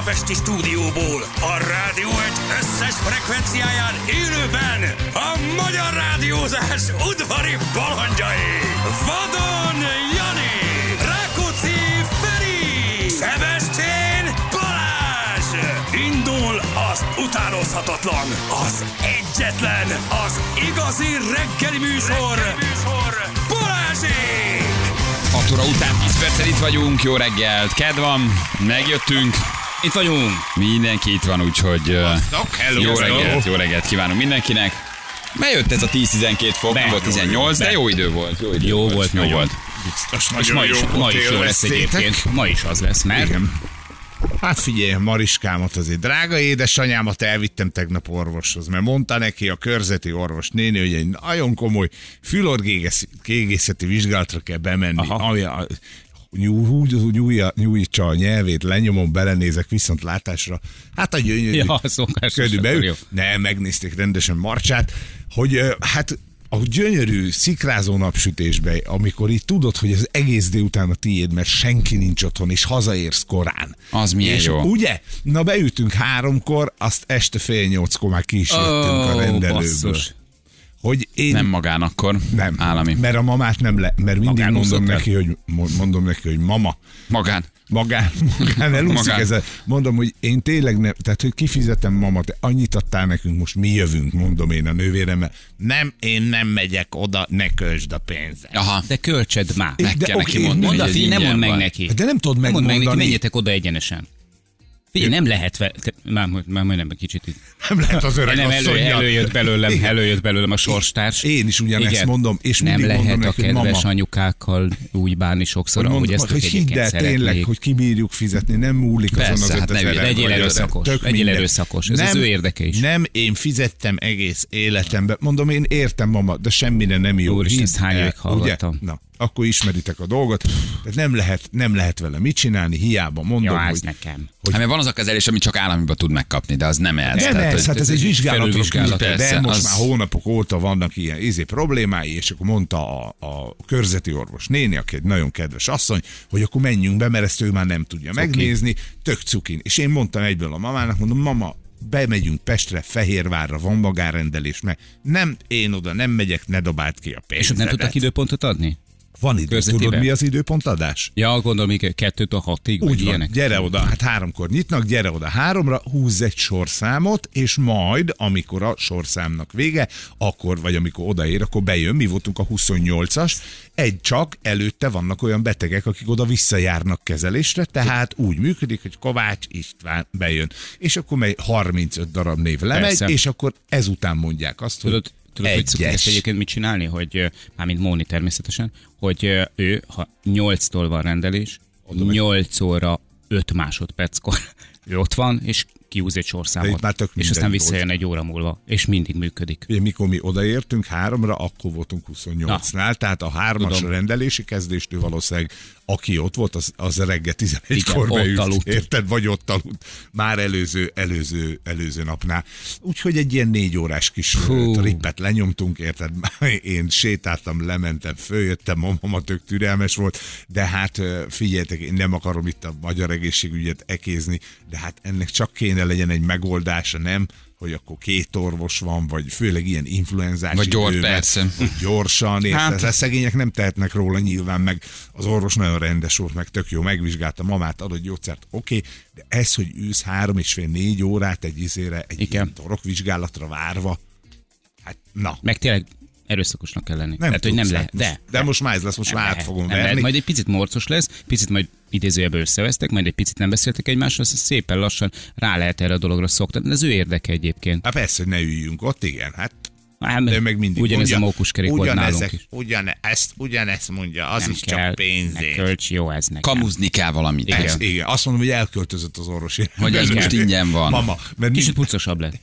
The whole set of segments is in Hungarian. budapesti stúdióból, a Rádió Egy összes frekvenciáján élőben a magyar rádiózás udvari bolondjai. Vadon Jani, Rákóczi Feri, Sebestyén Balázs. Indul az utánozhatatlan, az egyetlen, az igazi reggeli műsor. Balázsék! 6 óra után 10 perccel itt vagyunk, jó reggelt, kedd van, megjöttünk, itt vagyunk, mindenki itt van, úgyhogy hello, jó reggelt kívánunk mindenkinek. Bejött ez a 10-12 fok, nem volt 18, de jó idő volt. Jó volt. És ma is jó lesz egyébként, ma is az lesz, mert... Igen. Hát figyelj, Mariskámat azért, drága édesanyámat elvittem tegnap orvoshoz, mert mondta neki a körzeti orvos néni, hogy egy nagyon komoly fülorgégészeti vizsgálatra kell bemenni. Nyújtsa a nyelvét, lenyomom, belenézek viszontlátásra. Hát a gyönyörű ködűbe, megnézték rendesen Marcsát, hogy hát... A gyönyörű, szikrázó napsütésbe, amikor így tudod, hogy az egész délután a tiéd, mert senki nincs otthon, és hazaérsz korán. Az milyen és jó. Ugye? Na beütünk 3-kor, azt este 7:30-kor már ki is jöttünk a rendelőből. Basszus. Hogy én... Nem magánakkor, nem, állami. Mert a mamát nem le... Mert mindig mondom neki, hogy mama. Magán elúszik ezzel. Mondom, hogy én tényleg nem, tehát hogy kifizetem mama, te annyit adtál nekünk, most mi jövünk, mondom én a nővéremmel. Nem, én nem megyek oda, ne költsd a pénzed. Aha. De költsed már. Meg de, kell neki mondani, mondd, hogy nem mondd meg neki. De nem tudod megmondani. Mondd meg neki, menjetek oda egyenesen. Figyelj, nem lehet, már majdnem egy kicsit itt. Nem lehet az öreg asszonyja. Előjött belőlem a sorstárs. Én is ugyanezt mondom, és mindig mondom neki, mama. Nem lehet a kedves anyukákkal úgy bánni sokszor, ahogy ezt hogy hidd el tényleg, hogy kibírjuk fizetni, nem múlik azon az 5000. Legyél erőszakos, ez az ő érdeke is. Nem, én fizettem egész életemben. Mondom, én értem, mama, de semmire nem jó. Úristen, ezt hány évig hallgattam. Na, akkor ismeritek a dolgot. Nem lehet vele mit csinálni, hiába mondom, hogy... nekem. Hát, van az a kezelés, amit csak államiban tud megkapni, de az nem elsz. Nem elsz, hát ez egy vizsgálatos küzd, de most már hónapok óta vannak ilyen problémái, és akkor mondta a körzeti orvos néni, aki egy nagyon kedves asszony, hogy akkor menjünk be, mert ezt ő már nem tudja megnézni, tök cukin. És én mondtam egyből a mamának, mondom, mama, bemegyünk Pestre, Fehérvárra, van magánrendelés, meg nem, én oda nem megyek, ne dobáld ki a pénzedet. És ott nem tudtak időpontot adni? Van idő. Tudod, mi az időpontadás? Ja, gondolom, hogy 2-től 6-ig. Úgy van, gyere oda, hát 3-kor nyitnak, gyere oda 3-ra, húzz egy sorszámot, és majd, amikor a sorszámnak vége, akkor, vagy amikor odaér, akkor bejön, mi voltunk a 28-as, csak előtte vannak olyan betegek, akik oda visszajárnak kezelésre, tehát úgy működik, hogy Kovács István bejön, és akkor 35 darab név lemegy, persze. És akkor ezután mondják azt, hogy... Tudod, hogy szokás egyébként mit csinálni, hogy mármint Móni természetesen, hogy ő, ha 8-tól van rendelés, 8 óra 5 másodperckor ott van, és kihúz egy sorszámot, és aztán visszajön egy óra múlva, és mindig működik. Ugye, mikor mi odaértünk 3-ra, akkor voltunk 28-nál, tehát a 3-as rendelési kezdéstől valószínűleg aki ott volt, az reggel 11-kor beült, érted? Vagy ott aludt már előző napnál. Úgyhogy egy ilyen 4 órás kis trippet lenyomtunk, érted? Én sétáltam, lementem, följöttem, a mama tök türelmes volt, de hát figyeljetek, én nem akarom itt a magyar egészségügyet ekézni, de hát ennek csak kéne legyen egy megoldása, nem? Hogy akkor 2 orvos van, vagy főleg ilyen influenzás vagy gyorsan, érte. Hát. A szegények nem tehetnek róla nyilván, meg az orvos nagyon rendes volt, meg tök jó, megvizsgálta mamát, adott gyógyszert, oké, de ez, hogy ülsz 3,5-4 órát egy torokvizsgálatra várva, hát na. Meg tényleg erőszakosnak kell lenni. Tehát, hogy nem lehet. De most már ez lesz, most már át fogom verni. Majd egy picit morcos lesz, picit majd idézőjelben összevesztek, majd egy picit nem beszéltek egymásra, azt szépen lassan rá lehet erre a dologra szoktatni. Ez ő érdeke egyébként. Hát persze, hogy ne üljünk ott, igen, hát. De meg mindig ugyanez a mókuskerék volt nálunk is. Ugyanezt mondja, az nem is kell, csak pénzért. Ne költs, jó ez nekem. Kamuzni kell valamit. Igen. Azt mondom, hogy elköltözött az orvosi. Hogy ez most ingyen van. Mama, mert kicsit pucosabb lett.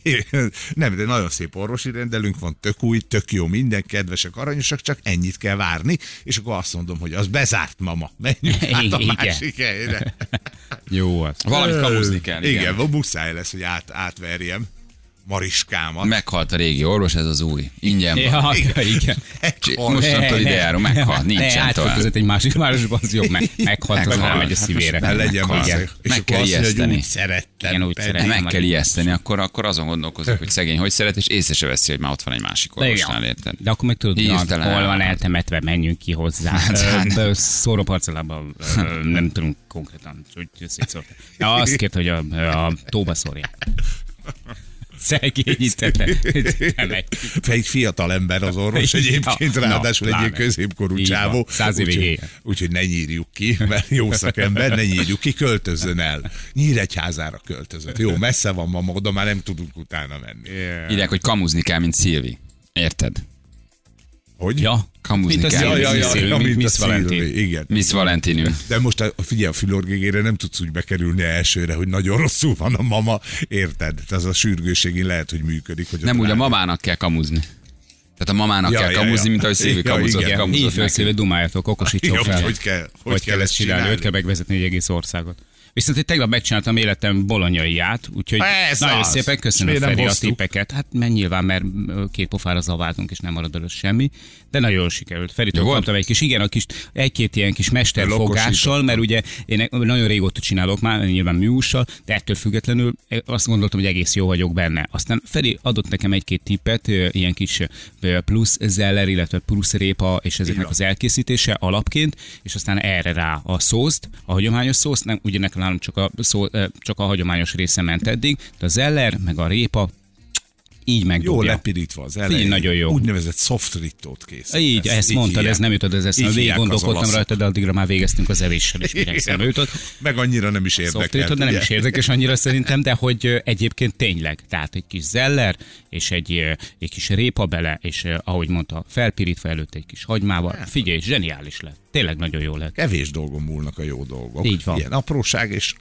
Nem, de nagyon szép orvosi rendelünk van, tök új, tök jó, minden kedvesek, aranyosak, csak ennyit kell várni, és akkor azt mondom, hogy az bezárt, mama. Menjünk át a másik helyre. Jó az. Valamit kamuzni kell. Igen, muszáj lesz, hogy átverjem. mariskámat. Meghalt a régi orvos, ez az új. Ingyen van. Ja, igen. Mostantól ide járó, meghalt, nincsen tovább. Ne egy másik városban, az jobb, meghalt, az rámegy a szívére. Meg kell ijeszteni. Meg kell ijeszteni, akkor azon gondolkozok, hogy szegény hogy szeret, és észre se veszi, hogy már ott van egy másik orvosnál, érted? De akkor meg tudod, hol van eltemetve, menjünk ki hozzá. Szóróparcellában nem tudunk konkrétan, hogy szétszórta. Ja, azt kért, hogy a tóba szórják. Szegényítetlen. Egy fiatal ember az orvos egyébként, ráadásul egy középkorú csávó. Úgyhogy ne nyírjuk ki, mert jó szakember, ne nyírjuk ki, költözön el. Nyíregyházára költözött. Jó, messze van ma, oda már nem tudunk utána menni. Yeah. Írják, hogy kamuzni kell, mint Szilvi. Érted? Hogy? Ja. Kamuzni kell. Ja, mint Miss Valentini. Igen. Miss Valentini. De most figyelj, a fülorgégére nem tudsz úgy bekerülni elsőre, hogy nagyon rosszul van a mama, érted? Ez a sürgősségén lehet, hogy működik. Hogy nem úgy, a mamának kell kamuzni. Tehát a mamának kell kamuzni, mint ahogy Szilvi kamuzott. Így felszíved, dumáljatok, okosítsok fel. Hogy kell ezt csinálni? Őt kell megvezetni egy egész országot. Viszont én tegnap megcsináltam életem bolonyaiát, úgyhogy nagyon szépen köszönöm Feri a tippeket. Hát nyilván, mert két pofára zaváltunk, és nem marad előtt semmi, de nagyon jól sikerült. Feritől kaptam egy kis, igen, egy-két ilyen kis mesterfogással, mert ugye én nagyon régóta csinálok már, nyilván műhússal, de ettől függetlenül azt gondoltam, hogy egész jó vagyok benne. Aztán Feri adott nekem egy-két tippet, ilyen kis plusz zeller, illetve plusz répa, és ezeknek az elkészítése alapként, és aztán erre rá a szószt, a hagyományos szószt, nem, ugye nekem csak a hagyományos része ment eddig, de az eller, meg a répa így megdobja. Jól lepirítva az elején. Nagyon jó. Úgynevezett soft rittót készítesz. Így, ezt mondtad, ez nem jutott az eszembe. Végig gondolkodtam rajta, de addigra már végeztünk az evéssel, és mire eszembe jutott. Meg annyira nem is érdekelt. Soft rittót, de nem is érdekes annyira szerintem, de hogy egyébként tényleg, tehát egy kis zeller, és egy kis répa bele, és ahogy mondta, felpirítva előtt egy kis hagymával. Figyelj, zseniális lett. Tényleg nagyon jó lett. Kevés dolgon múlnak a jó dolgok. Így van. Ilyen apróság, és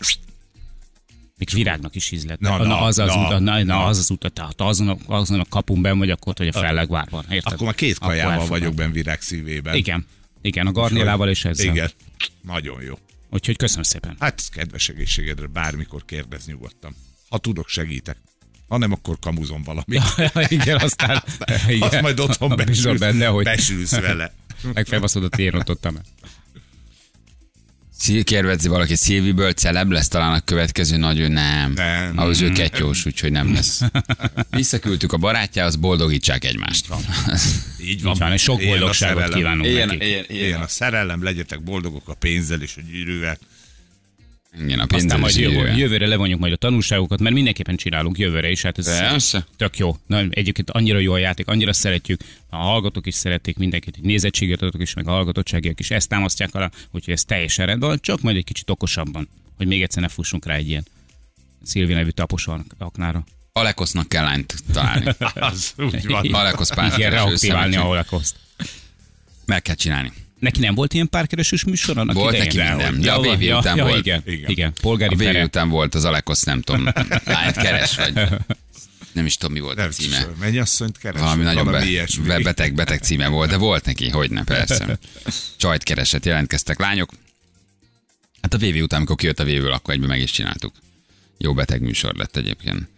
még virágnak is ízlet. Azon a kapun benn vagy, akkor hogy a fellegvár van. Érted? Akkor már két kajával vagyok benn virág szívében. Igen, a garnélával és ezzel. Igen, nagyon jó. Úgyhogy köszönöm szépen. Hát kedves egészségedre, bármikor kérdez nyugodtan. Ha tudok, segítek. Ha nem, akkor kamuzom valamit. Igen, aztán azt majd otthon besülsz vele. Megfelbaszod a térnotottam el. Kérdezi valaki, Szilviből celeb lesz talán a következő nagyon nem. Ahhoz ő ketyós, úgyhogy nem lesz. Visszaküldtük a barátjához, boldogítsák egymást. Így van. És sok boldogságot kívánunk nekik. Ilyen a szerelem, legyetek boldogok a pénzzel és a gyűrűvel. Igen, a pénzzel és a gyűrűvel. Jövőre levonjuk majd a tanulságokat, mert mindenképpen csinálunk jövőre is. Hát ez tök jó. Na, egyébként annyira jó a játék, annyira szeretjük. A hallgatók is szerették, mindenkit nézettséget adok is, meg a hallgatottságiak is ezt támasztják alá, úgyhogy ez teljesen rendben van, csak majd egy kicsit okosabban, hogy még egyszer ne fussunk rá egy ilyen Szilvi nevű tapos aknára. Alekosznak kell lányt találni. Az úgy van. Alekosz párkereső. Igen, reaktiválni a Alekoszt. Meg kell csinálni. Neki nem volt ilyen párkeresős műsor annak idején? Volt neki minden. Ja, a VV után volt. Igen. Polgári a VV után volt az Alekosz, nem tudom. Lányt keres vagy. Nem is tudom, mi volt a címe. Mennyasszonyt keresett. Valami nagyon beteg címe volt, de volt neki, hogyne, persze. Csajt keresett, jelentkeztek lányok. Hát a VV után, amikor kijött a VV-ből, akkor egyben meg is csináltuk. Jó beteg műsor lett egyébként.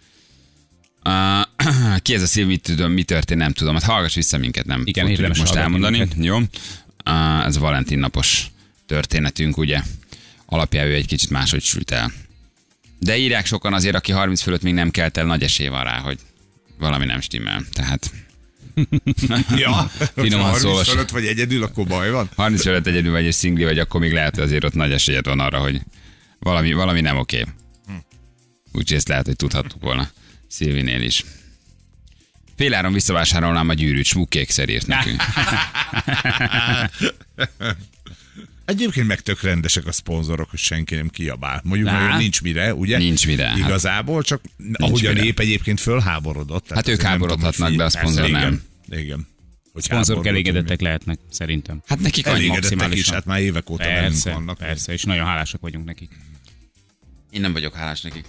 Ki ez a Szilvi, mi történt, nem tudom. Hát hallgass vissza minket, nem tudjuk most elmondani. Minket. Jó. Ez a Valentin napos történetünk, ugye. Alapjában egy kicsit máshogy sült el. De írják sokan azért, aki 30 fölött még nem kelt el, nagy esély van rá, hogy valami nem stimmel. Tehát ja, finoman 30 szólvas. Fölött vagy egyedül, akkor baj van? 30 fölött egyedül vagy és szingli vagy, akkor még lehet, hogy azért ott nagy esélyed van arra, hogy valami nem oké. Úgyhogy ezt lehet, hogy tudhattuk volna Szilvinél is. Féláron visszavásárolnám a gyűrűt, smukkékszer írt nekünk. Egyébként meg tök rendesek a szponzorok, hogy senki nem kiabál. Mondjuk nagyon nincs mire, ugye? Nincs mire. Igazából, csak ahogy a nép egyébként fölháborodott. Hát ők háborodhatnak, de a szponzor nem. Igen. A szponzorok elégedettek lehetnek, szerintem. Hát nekik annyi maximálisan. Hát már évek óta velünk vannak. Persze, és nagyon hálásak vagyunk nekik. Én nem vagyok hálás nekik.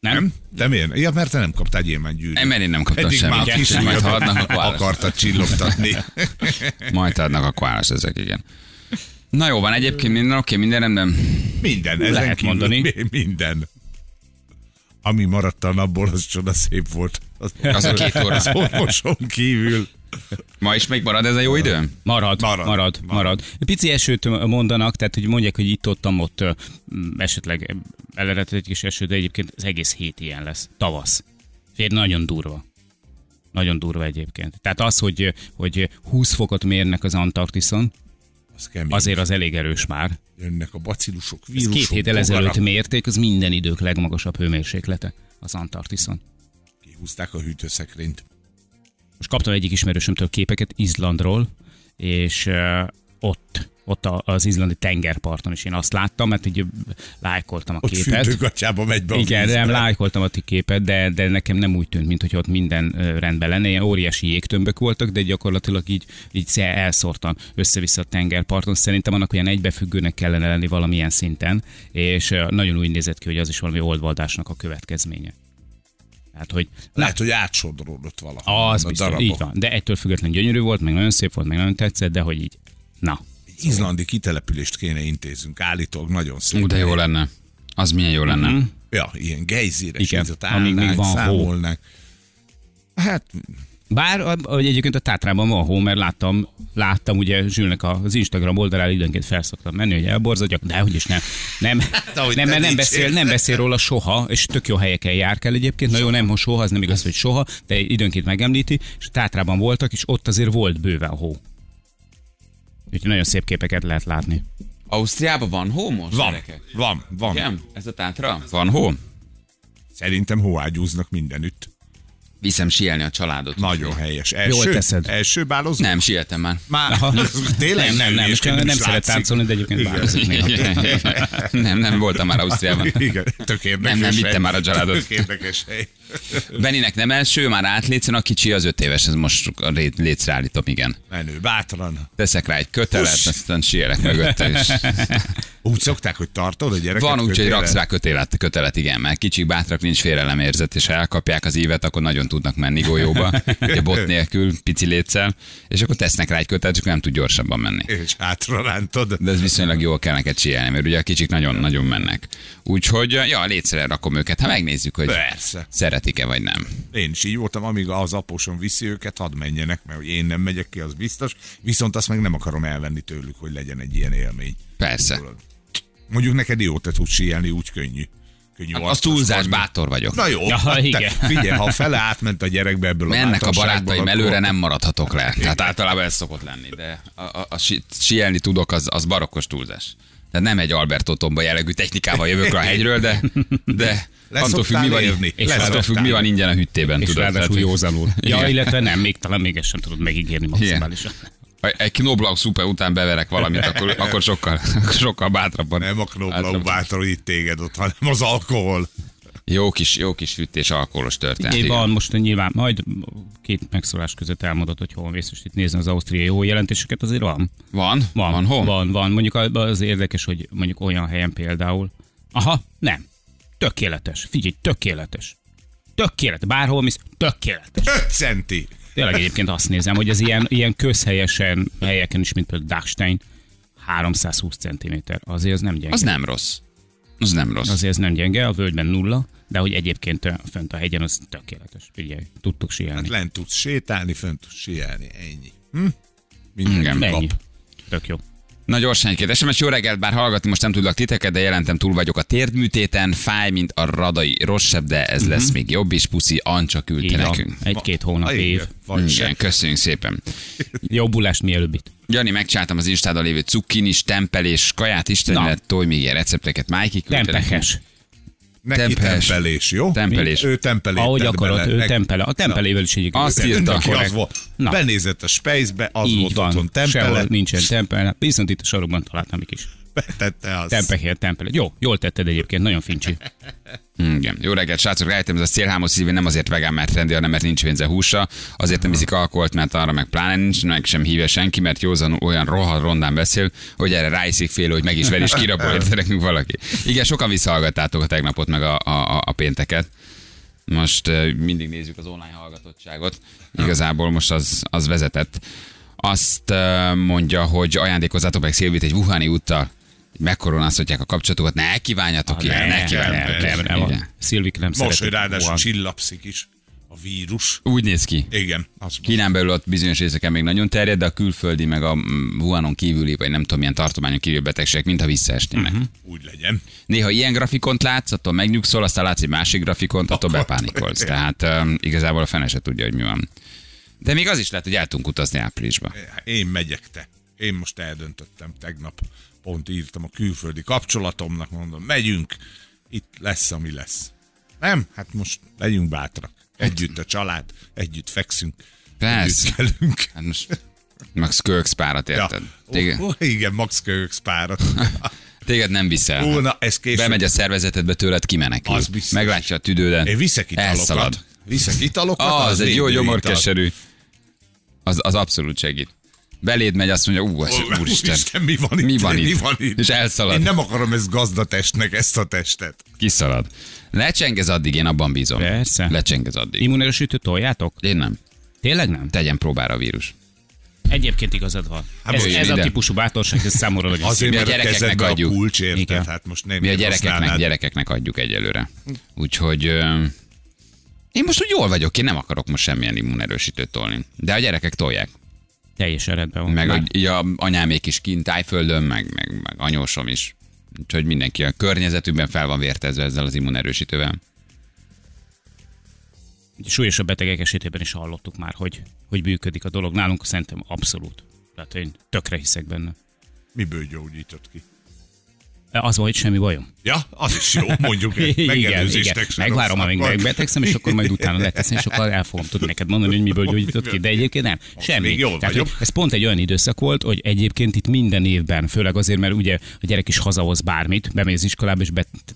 Nem? De miért? Ja, mert te nem kaptál gyémántgyűrűt. Mert én nem kaptam semmit. Eddig már akartad csillogtatni. Majd adnak a kválasz ezek, igen. Na jó, van egyébként minden oké, minden rendben. Minden, ezen lehet kívül mondani. Minden. Ami maradt a napból, az csoda szép volt. Az a 2 óra. Az orvoson kívül. Ma is még marad ez a jó idő? Marad. Pici esőt mondanak, tehát hogy mondják, hogy itt-ott esetleg eleredhet egy kis eső, de egyébként az egész hét ilyen lesz. Tavasz. Fér nagyon durva. Nagyon durva egyébként. Tehát az, hogy 20 fokot mérnek az Antarktiszon, azért az elég erős már. Jönnek a bacillusok, vírusok. Ez 2 héttel ezelőtt mérték, az minden idők legmagasabb hőmérséklete az Antarktiszon. Kihúzták a hűtőszekrényt. Most kaptam egyik ismerősömtől képeket Izlandról, és ott az izlandi tengerparton is én azt láttam, mert így lájkoltam a képet. Ott fürdőgatjába megy be a vízbe. Igen, nem lájkoltam a képet, de nekem nem úgy tűnt, mint hogy ott minden rendben lenne. Ilyen óriási jégtömbök voltak, de gyakorlatilag így elszórtan össze-vissza a tengerparton. Szerintem annak olyan egybefüggőnek kellene lenni valamilyen szinten, és nagyon úgy nézett ki, hogy az is valami oldvadásnak a következménye. Hát, hogy lehet, hogy átsodródott valaha. Az biztos, így van. De ettől független gyönyörű volt, meg nagyon szép volt, meg nagyon tetszett, de hogy így, na. Izlandi kitelepülést kéne intézzünk, állítólag nagyon szép. De jó lenne. Az milyen jó lenne. Mm-hmm. Ja, ilyen gejzíres, mint ott állnánk, számolnánk. Hó. Hát... Bár egyébként a Tátrában van hó, mert láttam ugye Zsülnek az Instagram oldalára időnként felszoktam menni, hogy elborzadjak, de úgyis nem, mert nem beszél róla soha, és tök jó helyeken jár kell egyébként, na jó, nem soha, az nem igaz, hogy soha, de időnként megemlíti, és a Tátrában voltak, és ott azért volt bőven hó. Úgyhogy nagyon szép képeket lehet látni. Ausztriában van hó most? Van. Igen? Ez a Tátra? Van hó? Szerintem hóágyúznak mindenütt. Viszem síelni a családot. Nagyon helyes. Első bálozó? Nem, sieltem már. Tényleg? Nem szeret táncolni, de egyébként bálozik még. Nem voltam már Ausztriában. Igen, tök érdekes. Nem vittem már a családot. Tök érdekes hely. Beninek nem első, már átlétszen, a kicsi az 5 éves, ez most a létre állítom, igen. Menő, bátran. Teszek rá egy kötelet, aztán sielek mögötte is. Úgy szokták, hogy tartod a gyereket? Van úgy, hogy raksz rá kötelet, igen, mert kicsik bátrak, nincs félelemérzet, és ha elkapják az ívet, akkor nagyon tudnak menni golyóba, ugye bot nélkül, pici létszel, és akkor tesznek rá egy kötelet, csak nem tud gyorsabban menni. És hátra rántod. De ez viszonylag jól kell neked síelni, mert ugye a kicsik nagyon-nagyon mennek. Úgyhogy, ja, létre rakom őket, ha megnézzük, hogy persze. Szeretik-e vagy nem. Én is így voltam, amíg az apósom viszi őket, hadd menjenek, mert én nem megyek ki, az biztos, viszont azt meg nem akarom elvenni tőlük, hogy legyen egy ilyen élmény. Persze. Mondjuk neked jó, te tudsz síelni, úgy könnyű. Hát az túlzás, bátor vagyok. Na jó, figyelj, ha fele átment a gyerekbe ebből a ennek a barátaim akkor... előre nem maradhatok le. Tehát általában ez szokott lenni, de síelni tudok, az barokkos túlzás. Tehát nem egy Alberto Tomba jellegű technikával jövök a hegyről, de attól függ, mi van ingyen a hüttében. És ráadásul józanul. Ja, illetve nem, még talán még ezt sem tudod megígérni maximálisan. Ha egy Knoblau szuper után beverek valamit, akkor sokkal bátrabban. Nem a Knoblau bátorít téged ott, hanem az alkohol. Jó kis hűtés, alkoholos történet. Én van most nyilván, majd 2 megszólás között elmondod, hogy hol mész, és itt nézni az ausztriai hójelentéseket, azért van. Van hol? Van. Mondjuk az érdekes, hogy mondjuk olyan helyen például. Aha, nem. Tökéletes. Tökéletes. Bárhol mész, tökéletes. 5 centi. Tényleg egyébként azt nézem, hogy az ilyen közhelyesen helyeken is, mint például Dachstein, 320 cm. Azért az nem gyenge. Az nem rossz. Azért ez nem gyenge, a völgyben 0, de hogy egyébként fönt a hegyen az tökéletes. Figyelj, tudtuk síelni. Hát lent tudsz sétálni, fönt tudsz síelni, ennyi. Minden kap. Tök jó. Na gyorsan egy SMS, jó reggelt, bár hallgatni most nem tudlak titeket, de jelentem túl vagyok a térdműtéten, fáj, mint a radai rosszabb, de ez lesz még jobb is, puszi, Ancsa küldte nekünk. 1-2 hónap év. Igen, köszönjük szépen. Jobbulást mielőbb itt. Jani, megcsáltam az Instádon lévő cukkinis, tempelés, kaját, istenet, tolj még ilyen recepteket, Májki küldte nekünk. Neki tempelés, jó? Tempelés. Ő tempelét. Ahogy akarod, ő tempele. A tempelével is egyik. Azt írta, benézett a Space-be, az így volt otthon tempele. Sehol nincsen tempele. Viszont itt a sarokban találtam egy kis. Betette azt. Tempele. Jó, jól tetted egyébként, nagyon fincsi. Igen. Jó reggelt, srácok, rájöttem, ez a szélhámos szívén nem azért vegán, mert trendi, hanem mert nincs pénze húsa, azért nem iszik alkoholt, mert arra meg pláne nincs, meg sem hívja senki, mert józan olyan rohadt rondán beszél, hogy erre ráiszik fél, hogy meg is ver, és kirapol, érte nekünk valaki. Igen, sokan visszahallgattátok a tegnapot, meg a pénteket. Most mindig nézzük az online hallgatottságot. Igazából most az vezetett. Azt mondja, hogy ajándékozzátok meg Szilvit egy wuhani úttal. Megkoronázhatják a kapcsolatokat, ne kívánjatok ki, ne kívánjatok. Szilvik nem szeretik. Most, hogy ráadásul csillapszik is. A vírus. Úgy néz ki. Igen. Kínán belül ott bizonyos részeken még nagyon terjed, de a külföldi, meg a Wuhanon kívüli, vagy nem tudom, milyen tartományon kívül betegségek, mintha visszaesnének. Uh-huh. Úgy legyen. Néha ilyen grafikont látsz, attól megnyugszol, aztán látsz egy másik grafikont, attól bepánikolsz. Tehát igazából a fene se tudja, hogy mi van. De még az is lehet, hogy el tudunk utazni áprilisba. Én megyek, te. Én most eldöntöttem tegnap. Pont írtam a külföldi kapcsolatomnak, mondom, megyünk, itt lesz, ami lesz. Nem? Hát most legyünk bátrak. Együtt a család, együtt fekszünk, persze. Együtt velünk. Hát most Max Köhögsz párat érted. Ja. Téged... igen, Max Köhögsz párat. Téged nem viszel. Ó, na, ez később... Bemegy a szervezetedbe tőled, kimenekül. Meglátja a tüdődet. Én viszek italokat. Elszalad. Viszek italokat. Az egy jó gyomorkeserű. Az abszolút segít. Beléd megy, azt mondja, úristen, mi van itt? És elszalad. Én nem akarom ezt gazdatestnek, ezt a testet. Kiszalad. Lecsengez addig, én abban bízom. Persze. Lecsengez addig. Immunerősítőt toljátok? Én nem. Tényleg nem? Tegyen próbára a vírus. Egyébként igazad van. Hát ez a típusú bátorság, ez számomra legyen. Azért, mert a kezedbe a kulcs, érted? Hát most nem. Mi a gyerekeknek adjuk egyelőre. Úgyhogy... én most úgy jól vagyok, én nem akarok most semmilyen immunerősítőt tolni. De a gyerekek tolják. Teljesen rendben van. Meg a anyámék is kint Tájföldön, meg anyósom is. Úgyhogy mindenki a környezetükben fel van vértezve ezzel az immunerősítővel. Súlyosabb betegek esetében is hallottuk már, hogy működik a dolog. Nálunk szerintem abszolút. Tehát én tökre hiszek benne. Miből gyógyított ki? Az volt, hogy semmi bajom. Ja, az is jó, mondjuk. Igen. Megvárom, amíg megbetegszem, és akkor majd utána leteszem, és akkor el fogom tudni neked mondani, hogy miből gyógyított ki, de egyébként nem. Semmi. Tehát, ez pont egy olyan időszak volt, hogy egyébként itt minden évben, főleg azért, mert ugye a gyerek is hazahoz bármit, bemegy az iskolába, és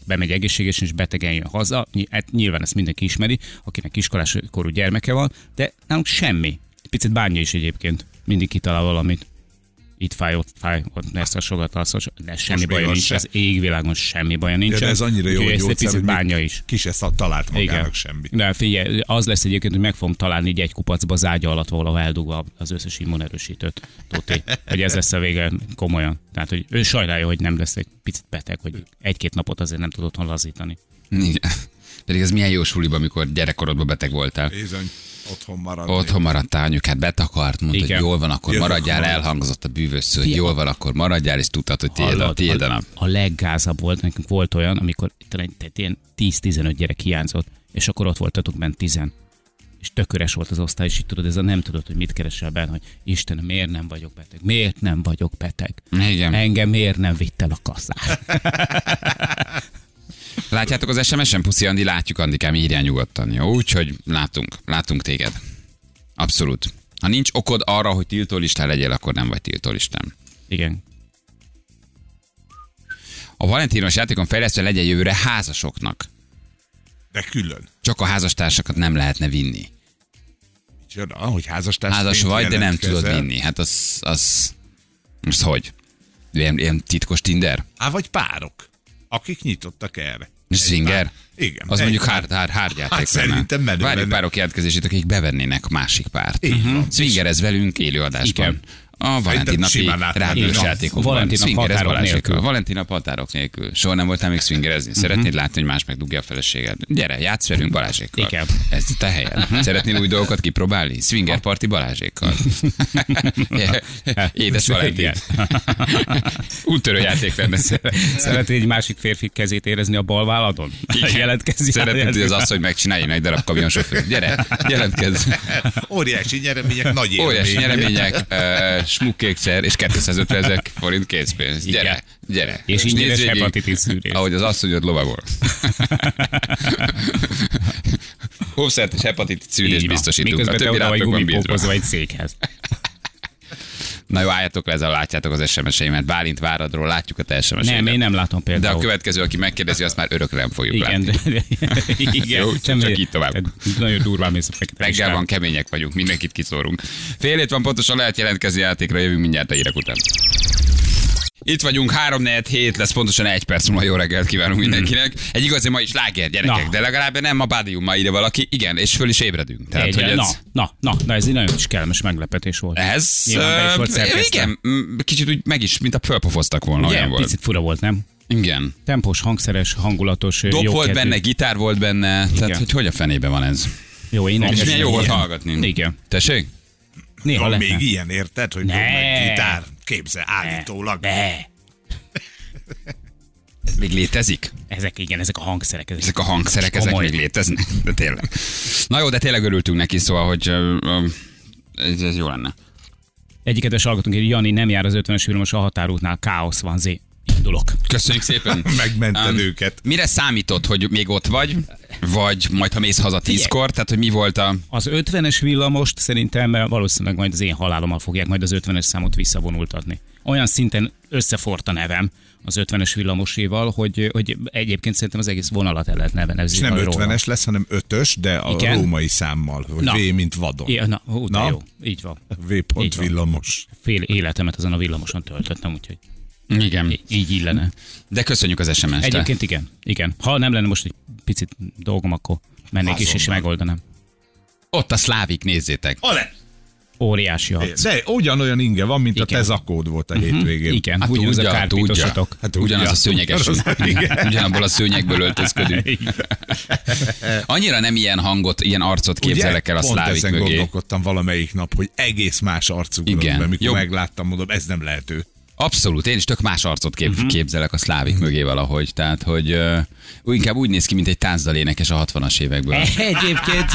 bemegy egészségesen, és betegen jön haza. Hát nyilván ezt mindenki ismeri, akinek iskolás korú gyermeke van, de nálunk semmi. Picit bánja is egyébként. Mindig kitalál valamit. Itt fáj, ott fáj, ott ezt a sokat alszol, de semmi baja nincs, az égvilágon semmi baja nincs. De ez annyira jó, hogy egy picit bánja is. Ki se talált magának igen. Semmit. De figyelj, az lesz egyébként, hogy meg fogom találni így egy kupacba az ágya alatt valahol eldugva az összes immunerősítőt. Tóti, hogy ez lesz a vége komolyan. Tehát, hogy ő sajnálja, hogy nem lesz egy picit beteg, hogy egy-két napot azért nem tudod honnan lazítani. Igen. Pedig ez milyen jó suliba, amikor gyerekkorodban beteg voltál. Bizony. Otthon maradtál, anyukát betakart, mondta, igen. Hogy jól van, akkor maradjál, elhangzott a bűvös szó, hogy jól van, akkor maradjál, és tudtad, hogy tiéd a nap. A leggázabb volt, nekünk volt olyan, amikor ilyen 10-15 gyerek hiányzott, és akkor ott voltatok bent 10. És tök üres volt az osztály, és így tudod, ez a nem tudod, hogy mit keresel benne, hogy Istenem, miért nem vagyok beteg? Miért nem vagyok beteg? Igen. Engem miért nem vitt el a kasszát? Látjátok az SMS-en, Puszi Andi, látjuk, Andikám, írjál nyugodtan, jó? Úgyhogy látunk téged. Abszolút. Ha nincs okod arra, hogy tiltólistán legyél, akkor nem vagy tiltólistán. Igen. A Valentinos játékon fejlesztve legyen jövőre házasoknak. De külön. Csak a házastársakat nem lehetne vinni. Micsoda, hogy házastárs? Házas vagy, de nem tudod vinni. Hát az... Most hogy? Ilyen titkos Tinder? Vagy párok. Akik nyitottak erre. Swinger? Igen. Az mondjuk hárd játék. Szerintem menő. Várjuk párok jelentkezését, akik bevennének másik párt. Swinger ez velünk élőadásban. A Valentin napi rádiós játékokban. Swinger ez Balázs nélkül. Valentin nap határok nélkül. Soha nem voltál még swingerezni. Szeretnéd látni, hogy más megdugja a feleséged. Gyere, játsz velünk Balázsékkal. Igen. Ez itt a helyen. Szeretnél új dolgokat kipróbálni? Swinger parti Balázsékkal. Édes Valentin. Úttörő játék lenne. Szeretnél egy másik férfi kezét érezni a bal válladon? Jelentkezni. Szeretnéd, hogy az asszony megcsináljon egy darab kamionsofőr. Gyere, jelentkezz. Óriási nyeremények, nagy élmény. Óriási nyeremények. Smukkékszer és 250 000 forint készpénz. Gyere. És ingyenes hepatitis szűrés. Ahogy az asszonyod lovagol. Hófszert és hepatitis szűrés biztosítunk. Miközben te oda vagy gumipókozva egy székhez. Na jó, álljátok le, ezzel látjátok az SMS-eimet. Bálint Váradról látjuk a te SMS-eimet. Nem, én nem látom például. De a következő, aki megkérdezi, azt már örökre nem fogjuk igen, látni. Igen. Jó, csak így tovább. Nagyon durván mész a fekete. Reggel van, kemények vagyunk, mindenkit kiszórunk. 7:30 van pontosan, lehet jelentkezni játékra, jövünk mindjárt a hírek után. Itt vagyunk, 6:47 lesz, pontosan 1 perc múlva. Jó reggelt kívánunk mindenkinek. Egy igazi ma is láger, gyerekek, na. De legalább nem a bádium ma ide valaki, igen, és föl is ébredünk. Tehát, igen, hogy na, ez egy nagyon is kellemes meglepetés volt. Ez, igen, kicsit úgy meg is, mint a fölpofoztak volna. Ugye, olyan picit fura volt, nem? Igen. Tempós, hangszeres, hangulatos, jó volt benne, gitár volt benne, tehát hogy a fenében van ez? Jó, én és milyen jó volt hallgatni. Igen. Tessék? Néha van még ilyen, érted, hogy gitár képzel állítólag. Ez még létezik? Ezek igen, ezek a hangszerek. Ezek még léteznek, de tényleg. Na jó, de tényleg örültünk neki, szóval, hogy ez jó lenne. Egyik kedves hallgatunk, hogy Jani nem jár az 50-es villamos a határútnál, káosz van, zé. Indulok. Köszönjük szépen. Megmented őket. Mire számított, hogy még ott vagy? Vagy majd, ha mész haza 10-kor? Tehát, hogy mi volt a... Az 50-es villamost szerintem valószínűleg majd az én halálommal fogják majd az 50-es számot visszavonultatni. Olyan szinten összefort a nevem az 50-es villamoséval, hogy egyébként szerintem az egész vonalat el lehet nevezni. És nem 50-es lesz, hanem 5-ös, de a igen? római számmal, hogy na. V, mint vadon. Na, jó, így van. V pont villamos. Fél életemet azon a villamoson töltöttem, úgyhogy... Igen. Így illene. De köszönjük az SMS-t. Egyébként igen. Igen. Ha nem lenne most egy picit dolgom, akkor mennék is és megoldanám. Ott a Szlávik, nézzétek. Ale! Óriási harc. De ugyanolyan inge van, mint igen. a te zakód volt a hétvégén. Igen, hát ugyanaz a kárpitosatok. Hát ugyanaz a szőnyeges. Ugyanabból a szőnyekből öltözködünk. Annyira nem ilyen hangot, ilyen arcot képzelek el a Szlávik mögé. Pont ezen gondolkodtam valamelyik nap, hogy egész más arcuk van, mikor megláttam, mondom, ez nem lehető. Abszolút, én is tök más arcot képzelek a Szlávik mögé valahogy. Tehát, hogy inkább úgy néz ki, mint egy táncdalénekes a 60-as évekből. Egyébként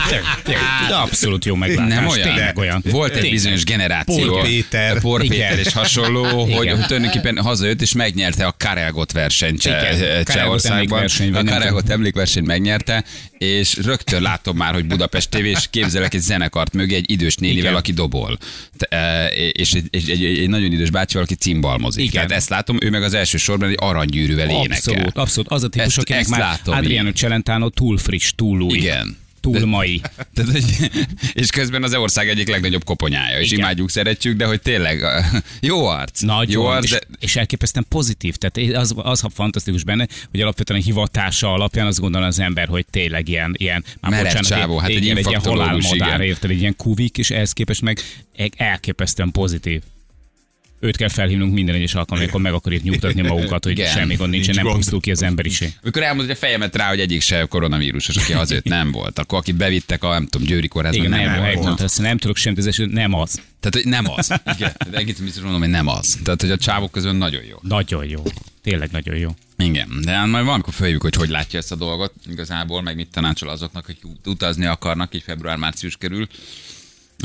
abszolút jó meglátás. Nem olyan. Volt egy bizonyos generáció. Por Péter és hasonló, hogy tulajdonképpen hazajött és megnyerte a Karelgot versenyt Csehországban. A Karelgot emlékverseny megnyerte, és rögtön látom már, hogy Budapest TV, és képzelek egy zenekart mögé egy idős nénivel, aki dobol. És egy nagyon idős bácsival, aki címbal. Tehát ezt látom, ő meg az első sorban egy aranygyűrűvel énekel. Abszolút. Az a típus, akinek már Adriano Celentano túl friss, túl új. Igen. Túl mai. És közben az ország egyik legnagyobb koponyája. És imádjuk, szeretjük, de hogy tényleg jó arc. Jó arc, de... és elképesztően pozitív. Tehát az fantasztikus benne, hogy alapvetően a hivatása alapján azt gondolja az ember, hogy tényleg ilyen merev csávó, hát egy ilyen halálmadár, érted, egy ilyen kuvik, és ehhez képest meg elképesztően pozitív. Őt kell felhívnunk minden egyes alkalommal, amikor meg akarít nyugtatni magukat, hogy semmi gond nincsen, nem pusztul ki az emberiség. Mikor elmondod a fejemet rá, hogy egyik se koronavírusos, aki hazajött nem volt, akkor akit bevittek a nem tudom, Győri kórházba, nem volt. Azt nem tudok semmit, ez nem az. Tehát nem az. Igen, de egész biztos mondom, hogy nem az. Tehát, hogy a csávok közön nagyon jó. Nagyon jó. Tényleg nagyon jó. Igen, de majd valamikor följük, hogy látja ezt a dolgot igazából, meg mit tanácsol azoknak, akik utazni akarnak, így február-március körül.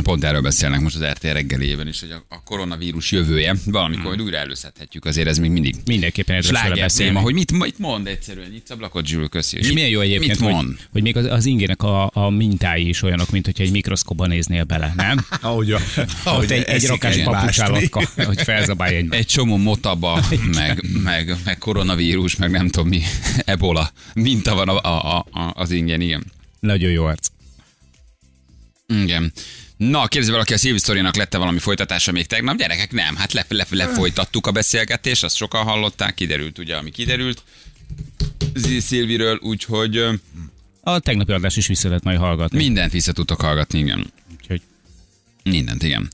Pont erről beszélnek most az RTL reggelében is, hogy a koronavírus jövője, valamikor majd újra előszedhetjük, azért ez még mindig. Mindenképpen erről kell beszélni. Hogy mit mond egyszerűen, itt ablakot Zsül, köszi. És milyen jó egyébként, hogy még az ingének a mintái is olyanok, mint hogyha egy mikroszkóban néznél bele, nem? Ahogy egy rakás papucsálatka, hogy felzabálj egymást. Egy csomó motaba, meg koronavírus, meg nem tudom mi, ebola minta van az ingén, igen. Nagyon jó arc. Igen. Na, képzelj valaki, a Szilvi sztorinak lett valami folytatása még tegnap. Gyerekek, nem, hát lefolytattuk a beszélgetést, azt sokan hallották, kiderült ugye, ami kiderült Szilviről, úgyhogy... A tegnapi adást is vissza lehet majd hallgatni. Mindent vissza tudtok hallgatni, igen. Úgyhogy... Mindent, igen.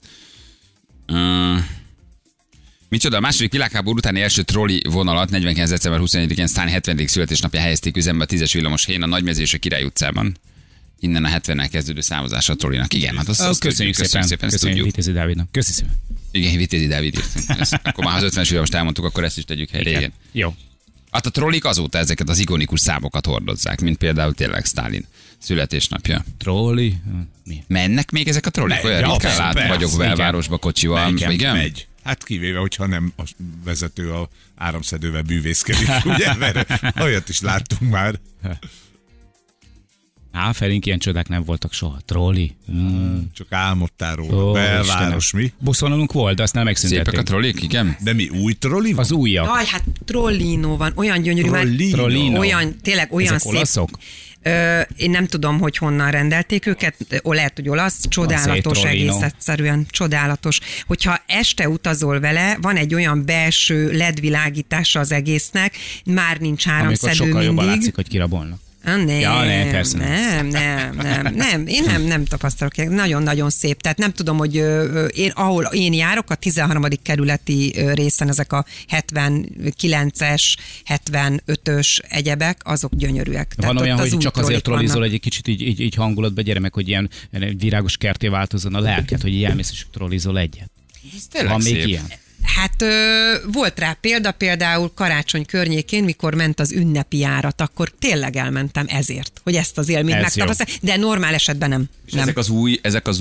Micsoda, a második világháború utáni első troli vonalat 49. december 21-én Sztálin 70. születésnapja helyezték üzembe a 10-es villamos hén a Nagymező és a Király utcában. Innen a 70-nel kezdődő számozása a trollinak. Igen, hát azt köszönjük szépen. Köszönjük Vitézi Dávidnak. Köszönjük szépen. Igen, Vitézi Dávid írt. Akkor már az 50-es most elmondtuk, akkor ezt is tegyük helyre. Igen. Jó. Hát a trollik azóta ezeket az ikonikus számokat hordozzák, mint például tényleg Sztálin születésnapja. Trolli? Mi? Mennek még ezek a trollik? Olyan ritkán vagyok belvárosba kocsival. Igen? Megy. Hát kivéve, hogyha nem a vezető a áramszedővel bűvészkedik, ugye? Mert olyat is láttunk már. Áfelénk ilyen csodák nem voltak soha. Trolli. Csak álmodtál róla. Belváros, mi? Buszvonalunk volt, de azt nem megszüntették. Szépek a trollik, igen. De mi, új trolli van? Az újjak. Jaj, hát Trollino van. Olyan gyönyörű. Trollino. Olyan, tényleg olyan ezek szép. Olaszok? Én nem tudom, hogy honnan rendelték őket. Lehet, hogy olasz. Csodálatos egész egyszerűen. Csodálatos. Hogyha este utazol vele, van egy olyan belső LED világítása az egésznek, már nincs áramszedő mindig. Amikor sokkal jobban látszik, hogy kirabolnak. Nem, ja, ne, persze nem. Én nem tapasztalok. Nagyon-nagyon szép. Tehát nem tudom, hogy én, ahol én járok, a 13. kerületi részen ezek a 79-es, 75-ös egyebek, azok gyönyörűek. Van tehát olyan, hogy csak azért trollizol egy kicsit így hangulatba, gyere meg, hogy ilyen virágos kerté változzon a lelked, hogy így elmész és trollizol egyet. Ez tényleg szép. Még ilyen. Hát volt rá példa, például karácsony környékén, mikor ment az ünnepi járat, akkor tényleg elmentem ezért, hogy ezt az élményt megtapasztalni, de normál esetben nem. És nem. Ezek az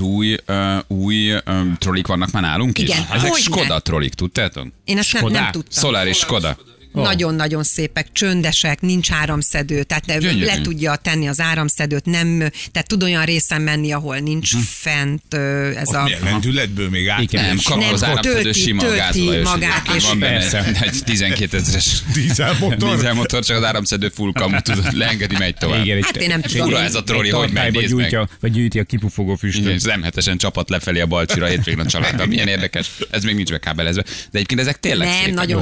új trollik vannak már nálunk is? Igen. Ezek Skoda trollik, tudtátok? Én ezt nem tudtam. Solar és Skoda. Oh. Nagyon-nagyon szépek, csöndesek, nincs áramszedő, tehát gyönyörű. Le tudja tenni az áramszedőt, nem, tehát tud olyan részen menni, ahol nincs fent ez ott a... Milyen lendületből még át? Igen, nem, kapva az áramszedő sima magát, és van benne egy 12 000-es dízelmotor, csak az áramszedő full kamu, tudod, leengedi, megy tovább. Igen, hát én nem tudom. Ura ez a troli, hogy megnéz meg. Vagy gyűjti a kipufogó füstöt. És M7-esen csapat lefelé a Balcsira hétvégén a családdal. Milyen érdekes. Ez még nincs bekábelezve. De egyébként ezek tényleg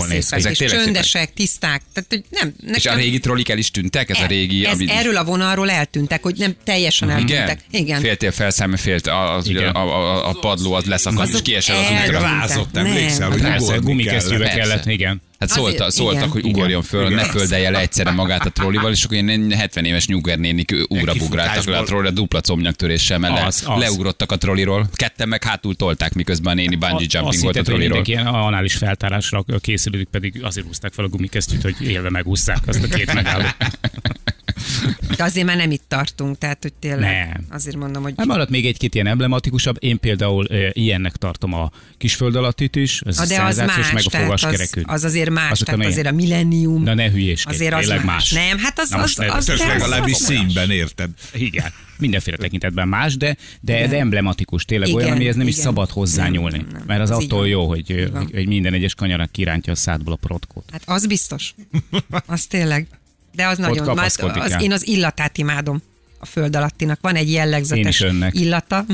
szépek. Tiszták. Tehát, hogy nem, és a régi trollik el is tűntek? Ez a régi, erről a vonalról eltűntek, hogy nem teljesen eltűntek. Igen. Féltél felszámolni, félt a padló az leszakadt, és kiesel az útra. Rázott, emlékszel, hogy gumikesztyűbe kellett. Igen. Hát szóltak, hogy ugorjon föl, ne földelje le egyszerre magát a trollival, és akkor ilyen 70 éves nyuggernénik újra bugráltak le a trollira, dupla combnyaktöréssel, mert leugrottak a trolliról, ketten meg hátul tolták, miközben a néni bungee jumping volt a trolliról. Azt hittet, hogy mindenki ilyen anális feltárásra készülődik, pedig azért húzták fel a gumikesztyűt, hogy élve megúszszák azt a két megállót. De azért már nem itt tartunk, tehát hogy tényleg nem. Azért mondom, hogy... Nem maradt még egy-két ilyen emblematikusabb, én például ilyennek tartom a kisföld alattit is, ez a szenzációs, meg a fogaskerekűt. Az azért más, azok tehát azért a millennium... Na ne hülyéskedj, tényleg más. Nem, hát az persze. Legalábbis színben, érted? Igen. Mindenféle tekintetben más, de emblematikus, tényleg igen, olyan, amihez nem is szabad hozzányúlni. Nem. Mert az attól jó, hogy minden egyes kanyarak kirántja a szádból a protkót. Hát az biztos. Az tényleg. De az nagyon, én az illatát imádom a föld alattinak. Van egy jellegzetes illata,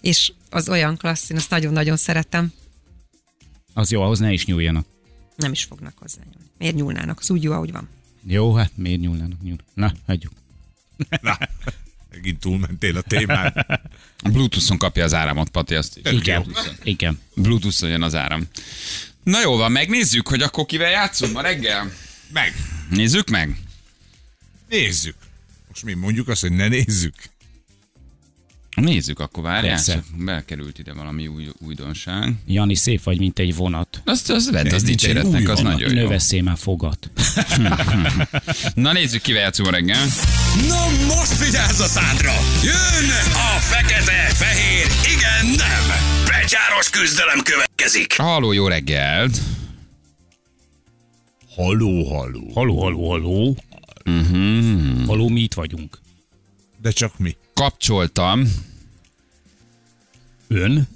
és az olyan klassz, én azt nagyon-nagyon szeretem. Az jó, ahhoz ne is nyúljanak. Nem is fognak hozzá nyúlni. Miért nyúlnának? Az úgy jó, ahogy van. Jó, hát miért nyúlnának? Na, hagyjuk. Na, megint túlmentél a témán. Bluetooth-on kapja az áramot, Pati, azt is. Igen. Bluetooth-on jön az áram. Na jó van, megnézzük, hogy akkor kivel játszunk ma reggel. Meg. Nézzük meg? Nézzük. Most mi mondjuk azt, hogy ne nézzük? Nézzük, akkor várjál. Belkerült ide valami újdonság. Jani, szép vagy, mint egy vonat. Az dicséretnek, az nagyon jó. Növesszél már fogat. Na nézzük, kivel játszunk reggel. Na most vigyázz a szádra! Jön a fekete, fehér, igen, nem! Becsáros küzdelem következik. Halló, jó reggelt! Halló. Uh-huh. Halló, mi itt vagyunk. De csak mi. Kapcsoltam. Ön?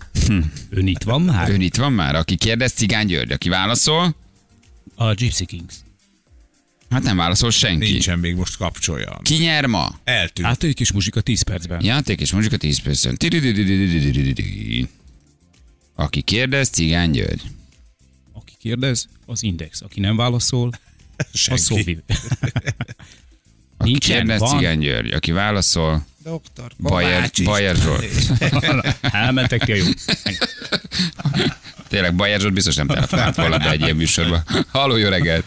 Ön itt van már? Ön itt van már? Aki kérdez, Cigány György. Aki válaszol? A Gypsy Kings. Hát nem válaszol senki. Nincsen még, most kapcsolja. Ki nyer ma? Eltűnt. Játék és muzsika 10 percben. Aki kérdez, Cigány György. Kérdez, az Index. Aki nem válaszol, senki. A szóvi. Aki kérdez, Cigány György. Aki válaszol, doktor Bajer Zsolt. Elmentek ki a jó. Tényleg, Bajer Zsolt biztos nem telefonált volna be egy ilyen műsorban. Halló, jó reggelt!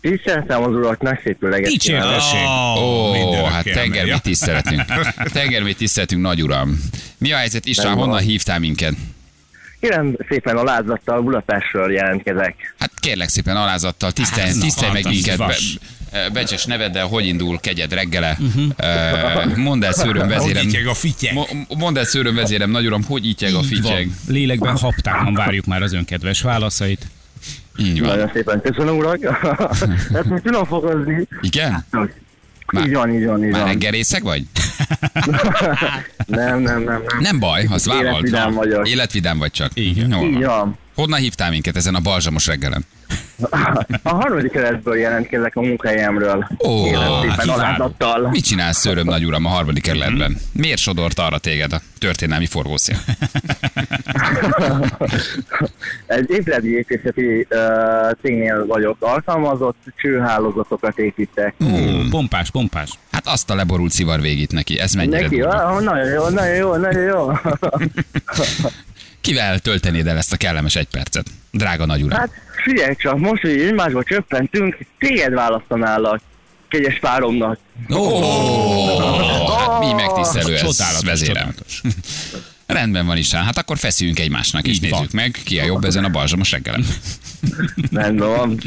Tiszteltem az uraknak, szép öreget. Dicsértesség. Ó, hát tengermét tiszteletünk. Nagy uram. Mi a helyzet, István, honnan hívtál minket? Kérem szépen, alázattal Budapestről jelentkezek. Hát kérlek szépen, alázattal, tisztelj meg minket, becses neveddel, hogy indul kegyed reggele. Mondd el, szőröm vezérem. Hogy ítyeg a fityeg? Mondd el, szőröm vezérem, nagy uram, hogy ítyeg a fityeg? Lélekben, haptáman várjuk már az önkedves válaszait. Így van. Nagyon szépen köszönöm, urak. Ezt mi tudom fokozni. Igen? Így van. Már reggerészek vagy? Nem. Nem baj, az vállalt. Életvidám vagyok. Életvidám vagy csak. Igen. Honnan hívtál minket ezen a balzsamos reggelen? A harmadik kerületből jelentkezek a munkahelyemről. Ó, kiváló. Mit csinálsz, Szöröm nagy uram, a harmadik kerületben? Miért sodort arra téged a történelmi forgószél? Egy épületi építészeti cégnél vagyok alkalmazott, csőhálózatokat építek. Pompás. Hát azt a leborult szivar végít neki, ez mennyire durva. Nagyon jó. Kivel töltenéd el ezt a kellemes egy percet, drága nagy uram? Hát figyelj csak, most, hogy egymásba csöppentünk, téged választanál a kegyes páromnak. Hát mi megtisztelő ez, vezérem. Rendben van, István, hát akkor feszüljünk egymásnak, és nézzük meg, ki a jobb ezen a balzsamos reggelen. Rendben van.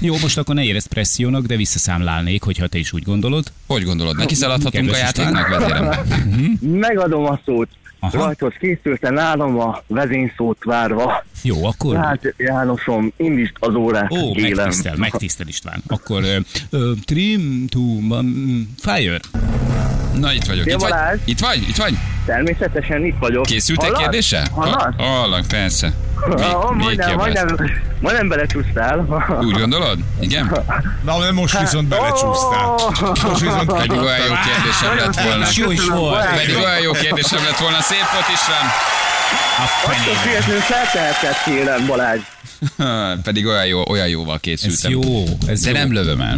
Jó, most akkor ne érezd pressziónak, de visszaszámlálnék, hogyha te is úgy gondolod. Hogy gondolod, neki szaladhatunk a játéknak, vezérem? Megadom a szót. Rajthoz készültem, állom a vezényszót várva. Jó, akkor... Hát, Jánosom, indítsd az órát. Ó, megtisztel István. Akkor trim to fire. Na, itt vagyok. Itt vagy? Természetesen itt vagyok. Készültek kérdése? Hallak, persze. Majdnem belecsúsztál. Úgy gondolod? Igen? Na, most viszont belecsúsztál. Pedig olyan jó kérdésem lett volna. Szép volt, István. Attól féltől feltehetett, kérem, Balázs. Pedig olyan jóval készültem. Ez jó. De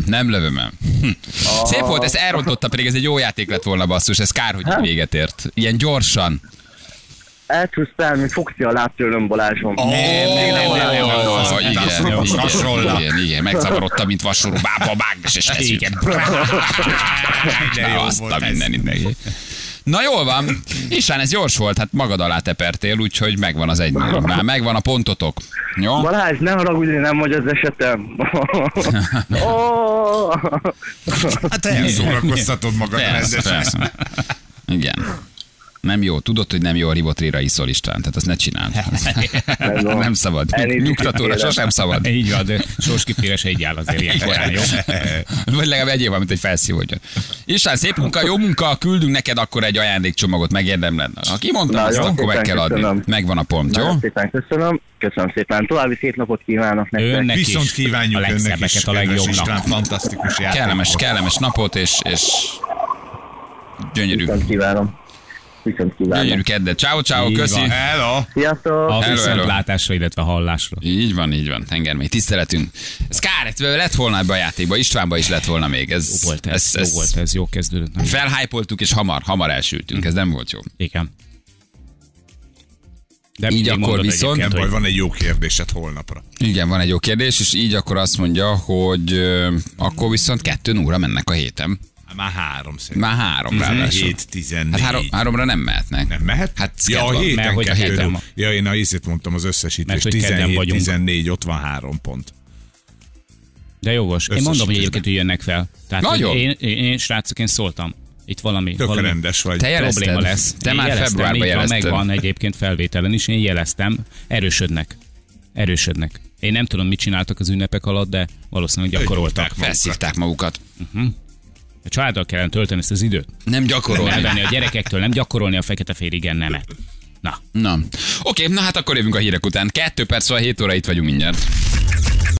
nem lövöm el. Szép volt, ez elrontotta, pedig ez egy jó játék lett volna, basszus. Ez kár, hogy véget ért. Ilyen gyorsan. Elcsúsztál, mint fogsz a lábtőlöm, Balázsom. Igen, megzavarodtam, mint vasorú bába, mágnes és eszüket. Na, azt a mindenki. Na jól van, István, ez gyors volt, hát magad alá tepertél, úgyhogy megvan az 1-0. Már megvan a pontotok. Jó? Balázs, ne haragudj, nem vagy az esetem. Hát elszórakoztatod magad a rendesen. Igen. Nem jó. Tudod, hogy nem jó a ribotrira iszol, István. Tehát azt ne csináld. Nem szabad. Nyugtatóra sosem szabad. Így van, de sorskiféle se így áll azért ilyen korán, jó? Vagy legalább egyéb, amit egy felszívódjon. István, szép munka, jó munka, küldünk neked akkor egy ajándékcsomagot, megérdemled. Ha kimondtam, azt akkor meg kell adni. Megvan a pont, jó? Köszönöm szépen. További szép napot kívánok nektek. Önnek viszont is. Kívánjuk a önnek is, a legjobb István, fantasztikus játék. Kellemes napot és gyönyörű. Gyönyörű kedden. Ciao, köszi. Hello. Sziasztok. A viszontlátásra, illetve hallásra. Így van. Tengermély. Tiszteletünk. Ez kár, lett volna ebbe a játékba. Istvánba is lett volna még. Ez jó volt, jó kezdődött. Felhájpoltuk és hamar elsültünk. Ez nem volt jó. Igen. De így akkor viszont... Egyébként, van egy jó kérdésed holnapra. Igen, van egy jó kérdés, és így akkor azt mondja, hogy akkor viszont 2-0-ra mennek a héten. Már három, ráadásul. 7-14. Hát háromra nem mehetnek. Nem mehet? Hát a héten kettő. Ja, én a hiszét mondtam az összesítést. 17-14, ott van 3 pont. De jogos. Én mondom, hogy egyébként jönnek fel. Tehát nagyon? Én srácok, én szóltam. Itt valami rendes vagy. Te probléma lesz. Te már februárban jelezted. Megvan egyébként felvételen is, én jeleztem. Erősödnek. Én nem tudom, mit csináltak az ünnepek alatt, de valószínűleg gyakorolták. Felszívták magukat. A családdal kellene tölteni ezt az időt. Nem gyakorolni. Nem elvenni a gyerekektől, nem gyakorolni a fekete férigen nemet. Na. Oké, hát akkor jövünk a hírek után. 2 perc, 7 óra, itt vagyunk mindjárt.